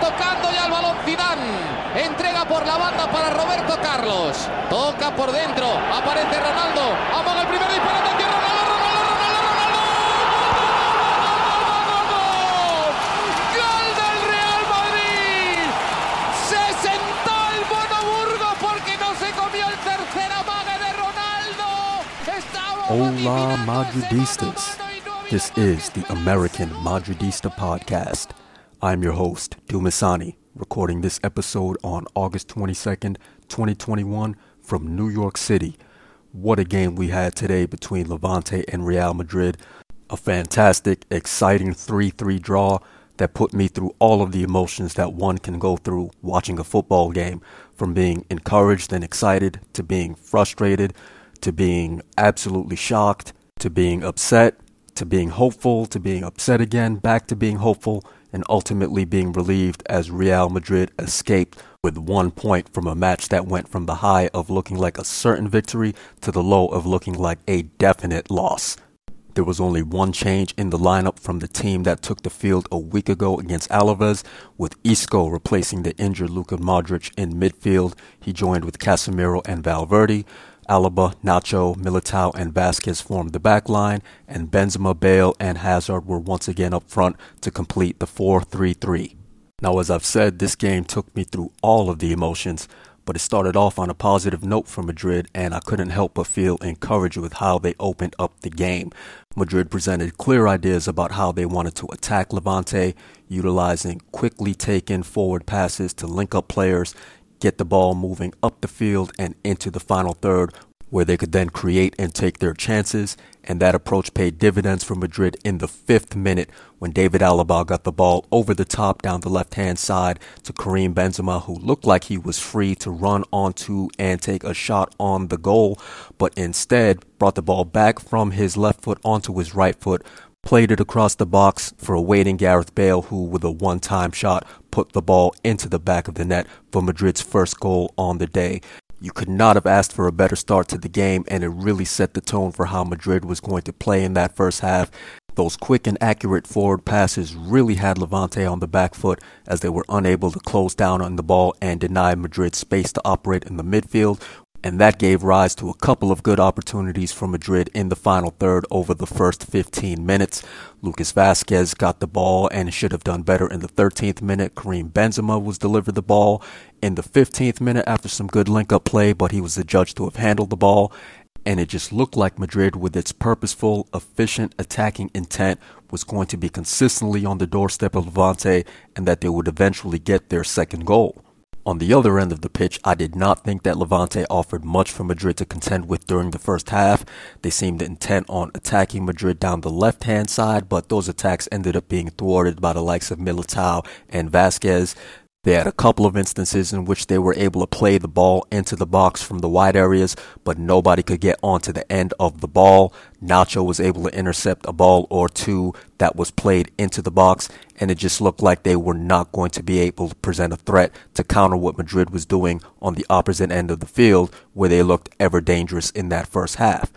tocando ya el balón Zidane. Entrega por la banda para Roberto Carlos. Toca por dentro. Aparece Ronaldo. Amaga el primer disparo. ¡Atención, Ronaldo! Hola Madridistas, this is the American Madridista podcast. I'm your host, Dumasani, recording this episode on August 22nd, 2021 from New York City. What a game we had today between Levante and Real Madrid. A fantastic, exciting 3-3 draw that put me through all of the emotions that one can go through watching a football game, from being encouraged and excited to being frustrated, to being absolutely shocked, to being upset, to being hopeful, to being upset again, back to being hopeful, and ultimately being relieved as Real Madrid escaped with 1 point from a match that went from the high of looking like a certain victory to the low of looking like a definite loss. There was only one change in the lineup from the team that took the field a week ago against Alavés, with Isco replacing the injured Luka Modric in midfield. He joined with Casemiro and Valverde. Alaba, Nacho, Militao, and Vazquez formed the back line, and Benzema, Bale, and Hazard were once again up front to complete the 4-3-3. Now, as I've said, this game took me through all of the emotions, but it started off on a positive note for Madrid, and I couldn't help but feel encouraged with how they opened up the game. Madrid presented clear ideas about how they wanted to attack Levante, utilizing quickly taken forward passes to link up players, get the ball moving up the field and into the final third, where they could then create and take their chances. And that approach paid dividends for Madrid in the 5th minute when David Alaba got the ball over the top down the left-hand side to Karim Benzema, who looked like he was free to run onto and take a shot on the goal, but instead brought the ball back from his left foot onto his right foot, played it across the box for a waiting Gareth Bale, who with a one-time shot put the ball into the back of the net for Madrid's first goal on the day. You could not have asked for a better start to the game, and it really set the tone for how Madrid was going to play in that first half. Those quick and accurate forward passes really had Levante on the back foot, as they were unable to close down on the ball and deny Madrid space to operate in the midfield. And that gave rise to a couple of good opportunities for Madrid in the final third over the first 15 minutes. Lucas Vazquez got the ball and should have done better in the 13th minute. Karim Benzema was delivered the ball in the 15th minute after some good link-up play, but he was adjudged to have handled the ball. And it just looked like Madrid, with its purposeful, efficient attacking intent, was going to be consistently on the doorstep of Levante and that they would eventually get their second goal. On the other end of the pitch, I did not think that Levante offered much for Madrid to contend with during the first half. They seemed intent on attacking Madrid down the left-hand side, but those attacks ended up being thwarted by the likes of Militao and Vazquez. They had a couple of instances in which they were able to play the ball into the box from the wide areas, but nobody could get onto the end of the ball. Nacho was able to intercept a ball or two that was played into the box, and it just looked like they were not going to be able to present a threat to counter what Madrid was doing on the opposite end of the field, where they looked ever dangerous in that first half.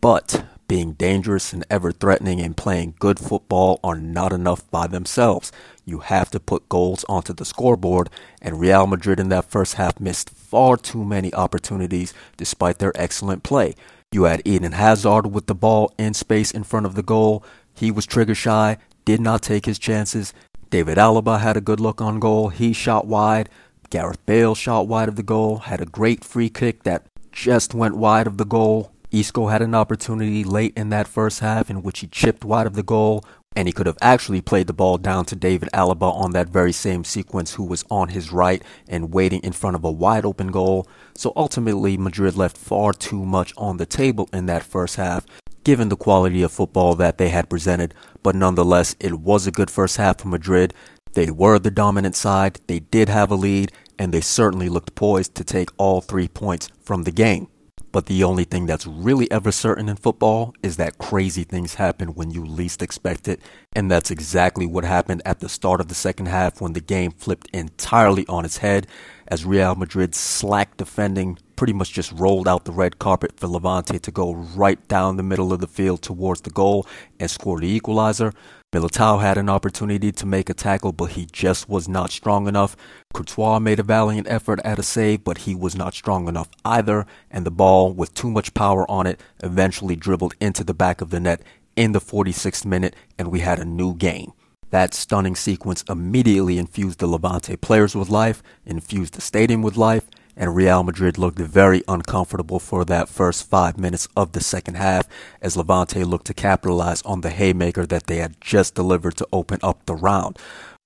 But being dangerous and ever-threatening and playing good football are not enough by themselves. You have to put goals onto the scoreboard, and Real Madrid in that first half missed far too many opportunities despite their excellent play. You had Eden Hazard with the ball in space in front of the goal. He was trigger-shy, did not take his chances. David Alaba had a good look on goal. He shot wide. Gareth Bale shot wide of the goal, had a great free kick that just went wide of the goal. Isco had an opportunity late in that first half in which he chipped wide of the goal, and he could have actually played the ball down to David Alaba on that very same sequence, who was on his right and waiting in front of a wide open goal. So ultimately, Madrid left far too much on the table in that first half, given the quality of football that they had presented. But nonetheless, it was a good first half for Madrid. They were the dominant side, they did have a lead, and they certainly looked poised to take all 3 points from the game. But the only thing that's really ever certain in football is that crazy things happen when you least expect it. And that's exactly what happened at the start of the second half, when the game flipped entirely on its head as Real Madrid's slack defending pretty much just rolled out the red carpet for Levante to go right down the middle of the field towards the goal and score the equalizer. Militao had an opportunity to make a tackle, but he just was not strong enough. Courtois made a valiant effort at a save, but he was not strong enough either, and the ball, with too much power on it, eventually dribbled into the back of the net in the 46th minute, and we had a new game. That stunning sequence immediately infused the Levante players with life, infused the stadium with life, and Real Madrid looked very uncomfortable for that first 5 minutes of the second half as Levante looked to capitalize on the haymaker that they had just delivered to open up the round.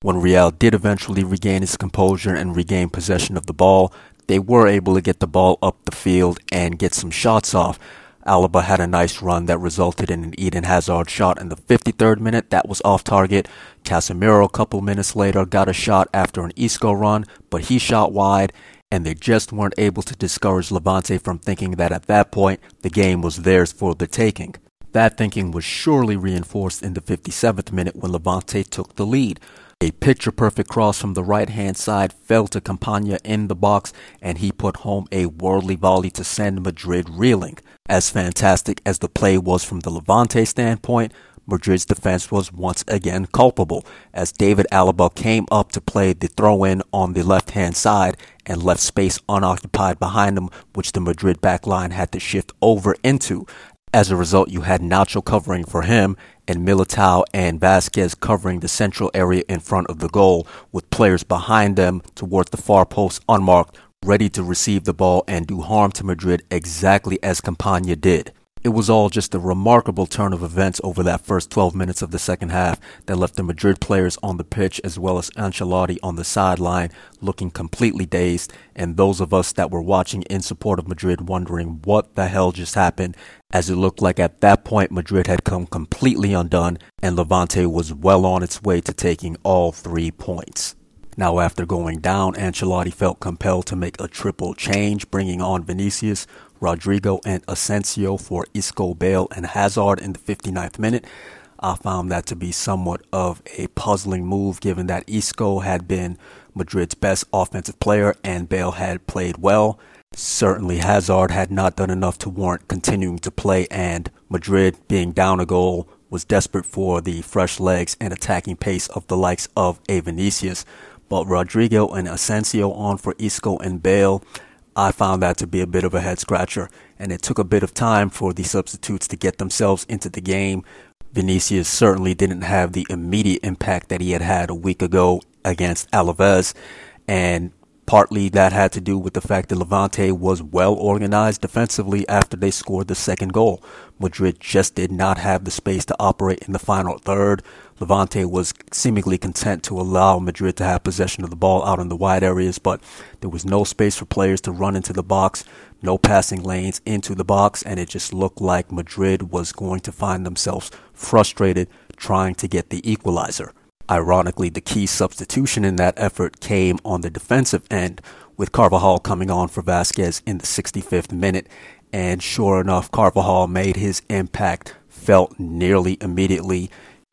When Real did eventually regain its composure and regain possession of the ball, they were able to get the ball up the field and get some shots off. Alaba had a nice run that resulted in an Eden Hazard shot in the 53rd minute that was off target. Casemiro a couple minutes later got a shot after an Isco run, but he shot wide, and they just weren't able to discourage Levante from thinking that at that point, the game was theirs for the taking. That thinking was surely reinforced in the 57th minute when Levante took the lead. A picture-perfect cross from the right-hand side fell to Campagna in the box, and he put home a worldly volley to send Madrid reeling. As fantastic as the play was from the Levante standpoint, Madrid's defense was once again culpable, as David Alaba came up to play the throw-in on the left-hand side and left space unoccupied behind him, which the Madrid backline had to shift over into. As a result, you had Nacho covering for him, and Militao and Vazquez covering the central area in front of the goal, with players behind them towards the far post unmarked, ready to receive the ball and do harm to Madrid exactly as Campagna did. It was all just a remarkable turn of events over that first 12 minutes of the second half that left the Madrid players on the pitch as well as Ancelotti on the sideline looking completely dazed, and those of us that were watching in support of Madrid wondering what the hell just happened, as it looked like at that point Madrid had come completely undone and Levante was well on its way to taking all 3 points. Now, after going down, Ancelotti felt compelled to make a triple change, bringing on Vinicius, Rodrigo, and Asensio for Isco, Bale, and Hazard in the 59th minute. I found that to be somewhat of a puzzling move, given that Isco had been Madrid's best offensive player and Bale had played well. Certainly, Hazard had not done enough to warrant continuing to play, and Madrid, being down a goal, was desperate for the fresh legs and attacking pace of the likes of a Vinicius. But Rodrigo and Asensio on for Isco and Bale, I found that to be a bit of a head-scratcher, and it took a bit of time for the substitutes to get themselves into the game. Vinicius certainly didn't have the immediate impact that he had a week ago against Alavés, and partly that had to do with the fact that Levante was well organized defensively after they scored the second goal. Madrid just did not have the space to operate in the final third. Levante was seemingly content to allow Madrid to have possession of the ball out in the wide areas, but there was no space for players to run into the box, no passing lanes into the box, and it just looked like Madrid was going to find themselves frustrated trying to get the equalizer. Ironically, the key substitution in that effort came on the defensive end, with Carvajal coming on for Vazquez in the 65th minute. And sure enough, Carvajal made his impact felt nearly immediately.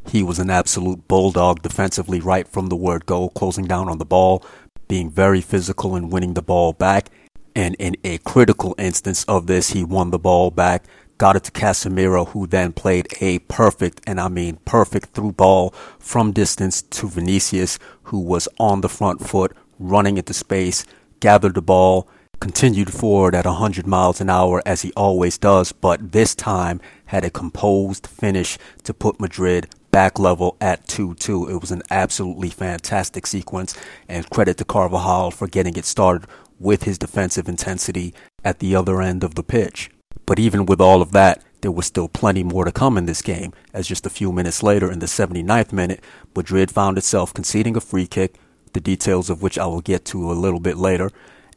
He was an absolute bulldog defensively right from the word go, closing down on the ball, being very physical and winning the ball back. And in a critical instance of this, he won the ball back, got it to Casemiro, who then played a perfect, and I mean perfect, through ball from distance to Vinicius, who was on the front foot, running into space, gathered the ball, continued forward at 100 miles an hour as he always does, but this time had a composed finish to put Madrid back level at 2-2. It was an absolutely fantastic sequence, and credit to Carvajal for getting it started with his defensive intensity at the other end of the pitch. But even with all of that, there was still plenty more to come in this game, as just a few minutes later in the 79th minute, Madrid found itself conceding a free kick, the details of which I will get to a little bit later,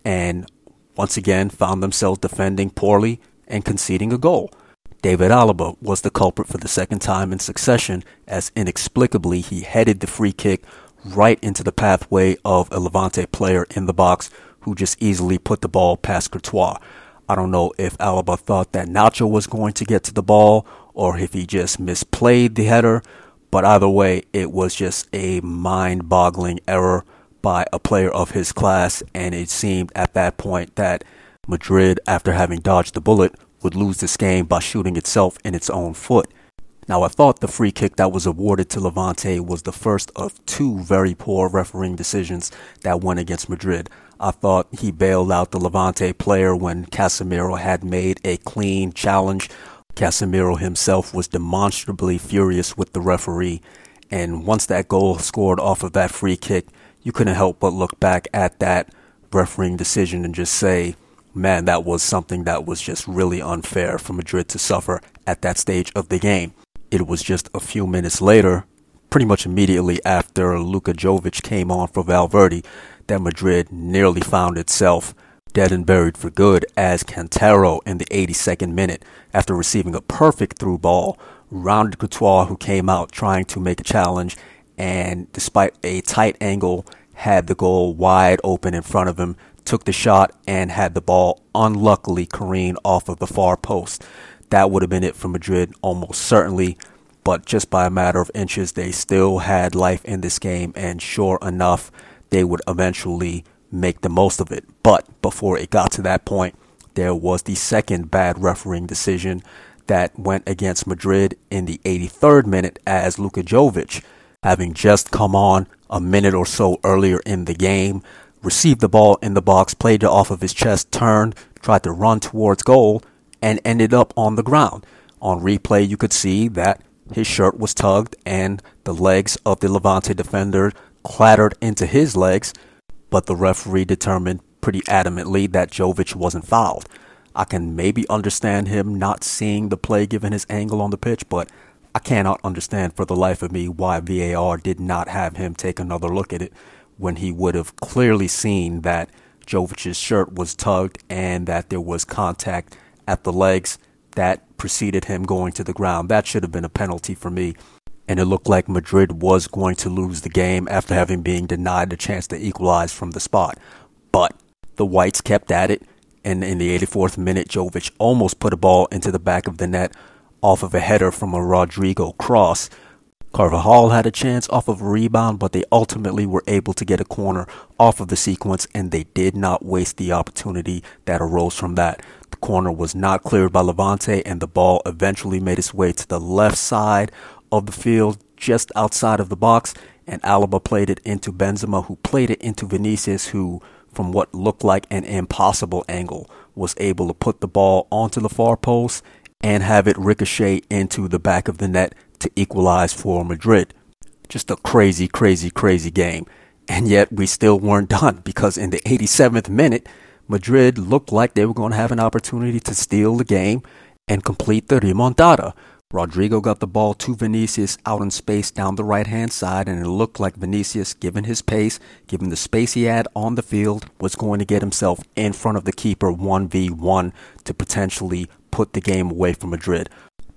and once again found themselves defending poorly and conceding a goal. David Alaba was the culprit for the second time in succession, as inexplicably he headed the free kick right into the pathway of a Levante player in the box, who just easily put the ball past Courtois. I don't know if Alaba thought that Nacho was going to get to the ball or if he just misplayed the header, but either way, it was just a mind-boggling error by a player of his class, and it seemed at that point that Madrid, after having dodged the bullet, would lose this game by shooting itself in its own foot. Now, I thought the free kick that was awarded to Levante was the first of two very poor refereeing decisions that went against Madrid. I thought he bailed out the Levante player when Casemiro had made a clean challenge. Casemiro himself was demonstrably furious with the referee. And once that goal scored off of that free kick, you couldn't help but look back at that refereeing decision and just say, man, that was something that was just really unfair for Madrid to suffer at that stage of the game. It was just a few minutes later, pretty much immediately after Luka Jovic came on for Valverde, that Madrid nearly found itself dead and buried for good as Cantero in the 82nd minute, after receiving a perfect through ball, rounded Courtois, who came out trying to make a challenge and despite a tight angle had the goal wide open in front of him, took the shot and had the ball unluckily careen off of the far post. That would have been it for Madrid almost certainly, but just by a matter of inches, they still had life in this game, and sure enough, they would eventually make the most of it. But before it got to that point, there was the second bad refereeing decision that went against Madrid in the 83rd minute as Luka Jovic, having just come on a minute or so earlier in the game, received the ball in the box, played it off of his chest, turned, tried to run towards goal, and ended up on the ground. On replay, you could see that his shirt was tugged and the legs of the Levante defender clattered into his legs, but the referee determined pretty adamantly that Jovic wasn't fouled. I can maybe understand him not seeing the play given his angle on the pitch, but I cannot understand for the life of me why VAR did not have him take another look at it when he would have clearly seen that Jovic's shirt was tugged and that there was contact at the legs that preceded him going to the ground. That should have been a penalty for me. And it looked like Madrid was going to lose the game after having been denied the chance to equalize from the spot. But the Whites kept at it. And in the 84th minute, Jovic almost put a ball into the back of the net off of a header from a Rodrigo cross. Carvajal had a chance off of a rebound, but they ultimately were able to get a corner off of the sequence, and they did not waste the opportunity that arose from that. The corner was not cleared by Levante, and the ball eventually made its way to the left side of the field, just outside of the box, and Alaba played it into Benzema, who played it into Vinicius, who, from what looked like an impossible angle, was able to put the ball onto the far post and have it ricochet into the back of the net to equalize for Madrid. Just a crazy, crazy, crazy game. And yet we still weren't done, because in the 87th minute, Madrid looked like they were going to have an opportunity to steal the game and complete the remontada. Rodrigo got the ball to Vinicius out in space down the right-hand side, and it looked like Vinicius, given his pace, given the space he had on the field, was going to get himself in front of the keeper 1v1 to potentially put the game away for Madrid.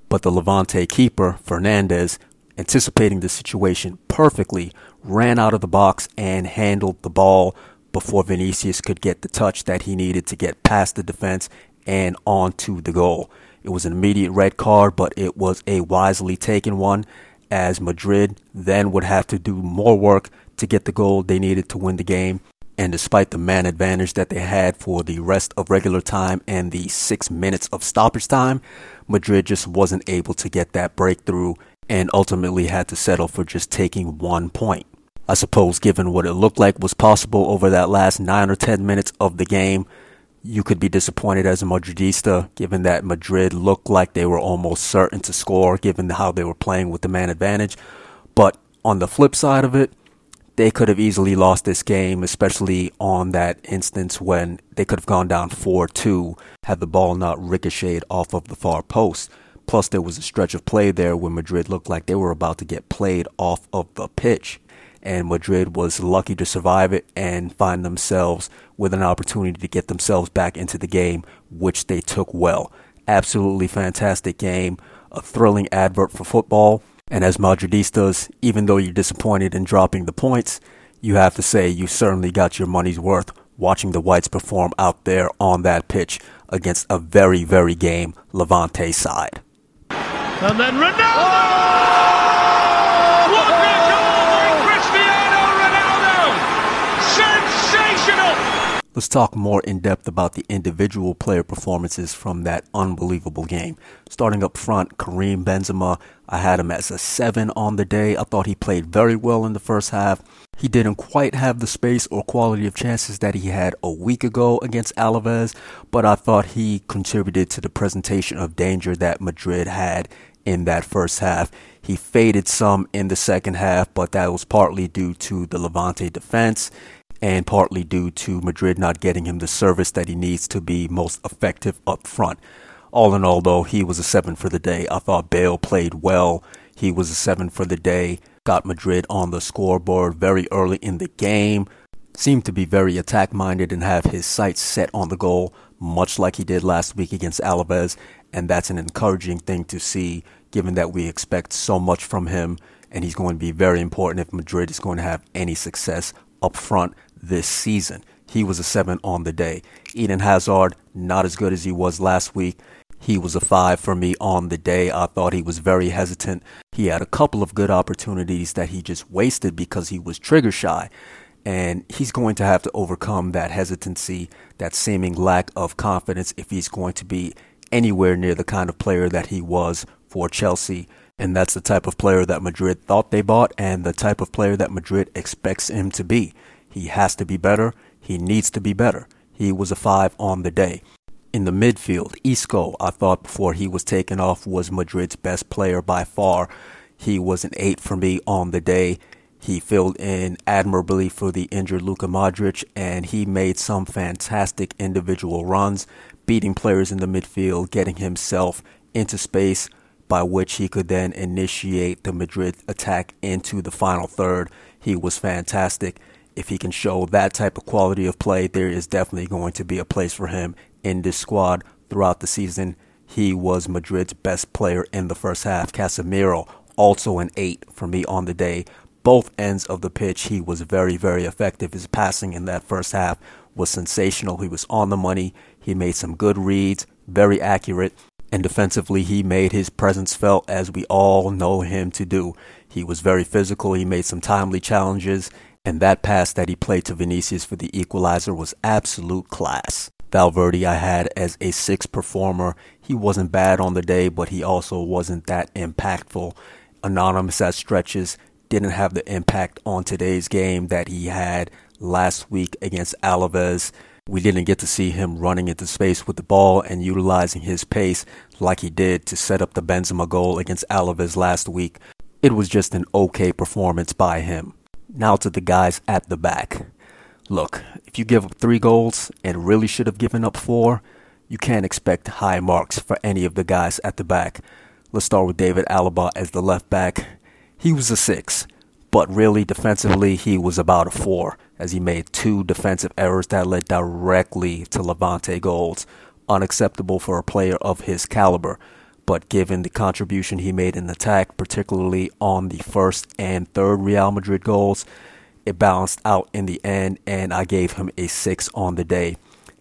But the Levante keeper, Fernandez, anticipating the situation perfectly, ran out of the box and handled the ball before Vinicius could get the touch that he needed to get past the defense and onto the goal. It was an immediate red card, but it was a wisely taken one, as Madrid then would have to do more work to get the goal they needed to win the game. And despite the man advantage that they had for the rest of regular time and the 6 minutes of stoppage time, Madrid just wasn't able to get that breakthrough and ultimately had to settle for just taking 1 point. I suppose given what it looked like was possible over that last 9 or 10 minutes of the game, you could be disappointed as a Madridista, given that Madrid looked like they were almost certain to score, given how they were playing with the man advantage. But on the flip side of it, they could have easily lost this game, especially on that instance when they could have gone down 4-2 had the ball not ricocheted off of the far post. Plus, there was a stretch of play there where Madrid looked like they were about to get played off of the pitch. And Madrid was lucky to survive it and find themselves with an opportunity to get themselves back into the game, which they took well. Absolutely fantastic game, a thrilling advert for football. And as Madridistas, even though you're disappointed in dropping the points, you have to say you certainly got your money's worth watching the Whites perform out there on that pitch against a very, very game Levante side. And then Ronaldo! Oh! What a goal! Cristiano Ronaldo! Sensational! Let's talk more in depth about the individual player performances from that unbelievable game. Starting up front, Karim Benzema, I had him as a 7 on the day. I thought he played very well in the first half. He didn't quite have the space or quality of chances that he had a week ago against Alavés, but I thought he contributed to the presentation of danger that Madrid had in that first half. He faded some in the second half, but that was partly due to the Levante defense and partly due to Madrid not getting him the service that he needs to be most effective up front. All in all, though, he was a 7 for the day. I thought Bale played well. He was a 7 for the day. Got Madrid on the scoreboard very early in the game. Seemed to be very attack-minded and have his sights set on the goal, much like he did last week against Alavés. And that's an encouraging thing to see, given that we expect so much from him. And he's going to be very important if Madrid is going to have any success up front this season. He was a 7 on the day. Eden Hazard, not as good as he was last week. He was a 5 for me on the day. I thought he was very hesitant. He had a couple of good opportunities that he just wasted because he was trigger shy. And he's going to have to overcome that hesitancy, that seeming lack of confidence, if he's going to be anywhere near the kind of player that he was for Chelsea. And that's the type of player that Madrid thought they bought and the type of player that Madrid expects him to be. He has to be better. He needs to be better. He was a 5 on the day. In the midfield, Isco, I thought before he was taken off, was Madrid's best player by far. He was an 8 for me on the day. He filled in admirably for the injured Luka Modric, and he made some fantastic individual runs, beating players in the midfield, getting himself into space by which he could then initiate the Madrid attack into the final third. He was fantastic. If he can show that type of quality of play, there is definitely going to be a place for him in this squad throughout the season. He was Madrid's best player in the first half. Casemiro, also an 8 for me on the day. Both ends of the pitch, he was very, very effective. His passing in that first half was sensational. He was on the money. He made some good reads, very accurate. And defensively, he made his presence felt, as we all know him to do. He was very physical. He made some timely challenges. And that pass that he played to Vinicius for the equalizer was absolute class. Valverde I had as a 6 performer. He wasn't bad on the day, but he also wasn't that impactful. Anonymous at stretches, didn't have the impact on today's game that he had last week against Alavés. We didn't get to see him running into space with the ball and utilizing his pace like he did to set up the Benzema goal against Alavés last week. It was just an okay performance by him. Now to the guys at the back. Look, if you give up 3 goals and really should have given up 4, you can't expect high marks for any of the guys at the back. Let's start with David Alaba as the left back. He was a 6, but really defensively he was about a 4 as he made 2 defensive errors that led directly to Levante goals. Unacceptable for a player of his caliber, but given the contribution he made in attack, particularly on the first and third Real Madrid goals, it balanced out in the end, and I gave him a 6 on the day.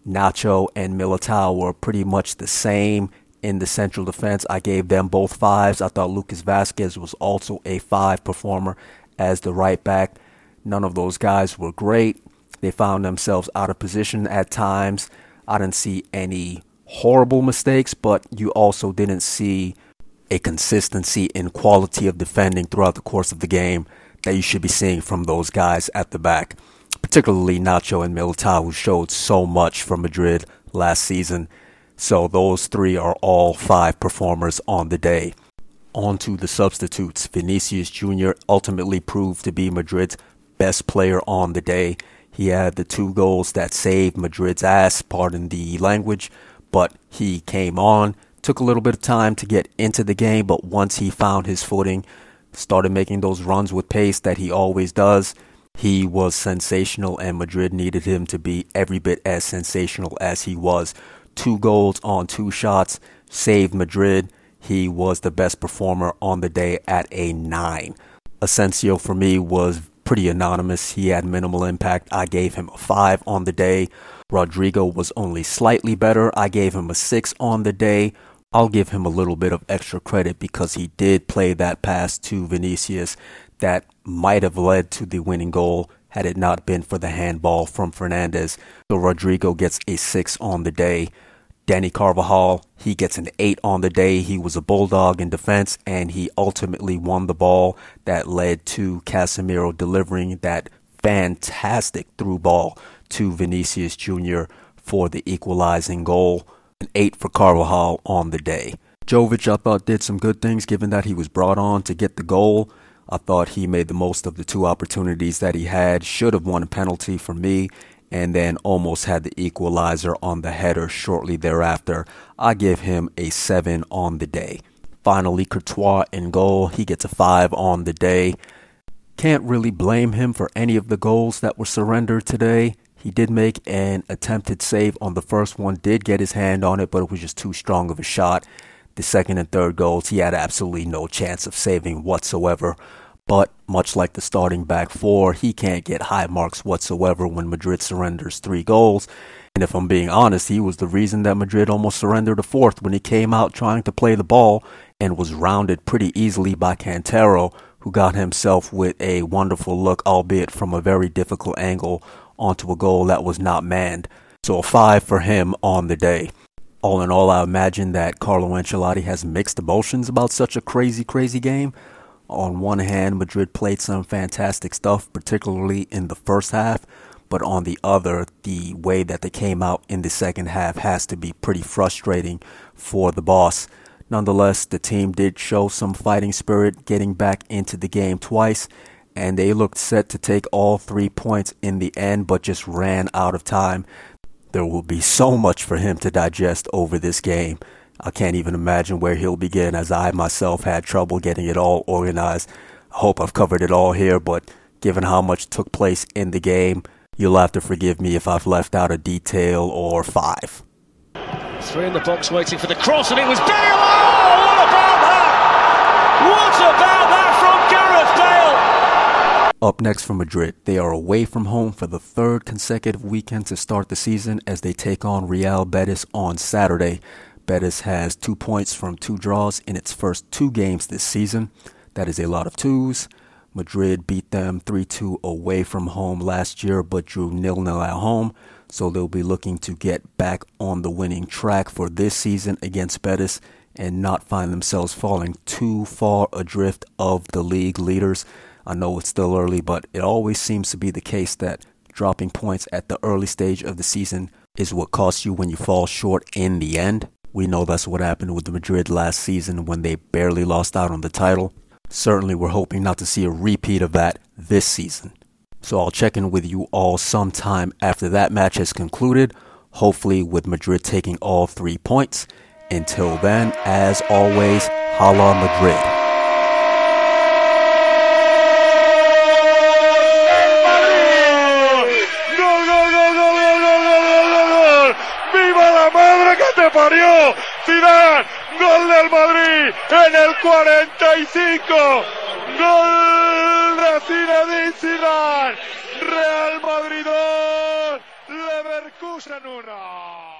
Nacho and Militao were pretty much the same in the central defense. I gave them both 5s. I thought Lucas Vazquez was also a 5 performer as the right back. None of those guys were great. They found themselves out of position at times. I didn't see any horrible mistakes, but you also didn't see a consistency in quality of defending throughout the course of the game that you should be seeing from those guys at the back, particularly Nacho and Militao, who showed so much for Madrid last season. So those 3 are all 5 performers on the day. On to the substitutes. Vinicius Jr. ultimately proved to be Madrid's best player on the day. He had the 2 goals that saved Madrid's ass, pardon the language, but he came on, took a little bit of time to get into the game, but once he found his footing, started making those runs with pace that he always does. He was sensational, and Madrid needed him to be every bit as sensational as he was. 2 goals on 2 shots saved Madrid. He was the best performer on the day at a 9. Asensio for me was pretty anonymous. He had minimal impact. I gave him a 5 on the day. Rodrigo was only slightly better. I gave him a 6 on the day. I'll give him a little bit of extra credit because he did play that pass to Vinicius that might have led to the winning goal had it not been for the handball from Fernandez. So Rodrigo gets a 6 on the day. Danny Carvajal, he gets an 8 on the day. He was a bulldog in defense, and he ultimately won the ball that led to Casemiro delivering that fantastic through ball to Vinicius Jr. for the equalizing goal. An 8 for Carvajal on the day. Jovic, I thought, did some good things given that he was brought on to get the goal. I thought he made the most of the two opportunities that he had. Should have won a penalty for me, and then almost had the equalizer on the header shortly thereafter. I give him a 7 on the day. Finally, Courtois in goal. He gets a 5 on the day. Can't really blame him for any of the goals that were surrendered today. He did make an attempted save on the first one, did get his hand on it, but it was just too strong of a shot. The second and third goals, he had absolutely no chance of saving whatsoever. But much like the starting back four, he can't get high marks whatsoever when Madrid surrenders 3 goals. And if I'm being honest, he was the reason that Madrid almost surrendered a 4th when he came out trying to play the ball and was rounded pretty easily by Cantero, who got himself with a wonderful look, albeit from a very difficult angle, onto a goal that was not manned. So a 5 for him on the day. All in all, I imagine that Carlo Ancelotti has mixed emotions about such a crazy game. On one hand, Madrid played some fantastic stuff, particularly in the first half. But on the other, the way that they came out in the second half has to be pretty frustrating for the boss. Nonetheless, the team did show some fighting spirit, getting back into the game twice. And they looked set to take all 3 points in the end, but just ran out of time. There will be so much for him to digest over this game. I can't even imagine where he'll begin, as I myself had trouble getting it all organized. I hope I've covered it all here, but given how much took place in the game, you'll have to forgive me if I've left out a detail or 5. 3 in the box waiting for the cross, and it was Bale! Oh, what about that? What about that from Gareth Bale? Up next for Madrid, they are away from home for the 3rd consecutive weekend to start the season as they take on Real Betis on Saturday. Betis has 2 points from 2 draws in its first 2 games this season. That is a lot of 2s. Madrid beat them 3-2 away from home last year, but drew 0-0 at home. So they'll be looking to get back on the winning track for this season against Betis and not find themselves falling too far adrift of the league leaders. I know it's still early, but it always seems to be the case that dropping points at the early stage of the season is what costs you when you fall short in the end. We know that's what happened with Madrid last season when they barely lost out on the title. Certainly, we're hoping not to see a repeat of that this season. So I'll check in with you all sometime after that match has concluded, hopefully with Madrid taking all 3 points. Until then, as always, holla Madrid. Parió Zidane, gol del Madrid en el 45, gol de Zinedine Zidane, Real Madrid 2, Leverkusen 1.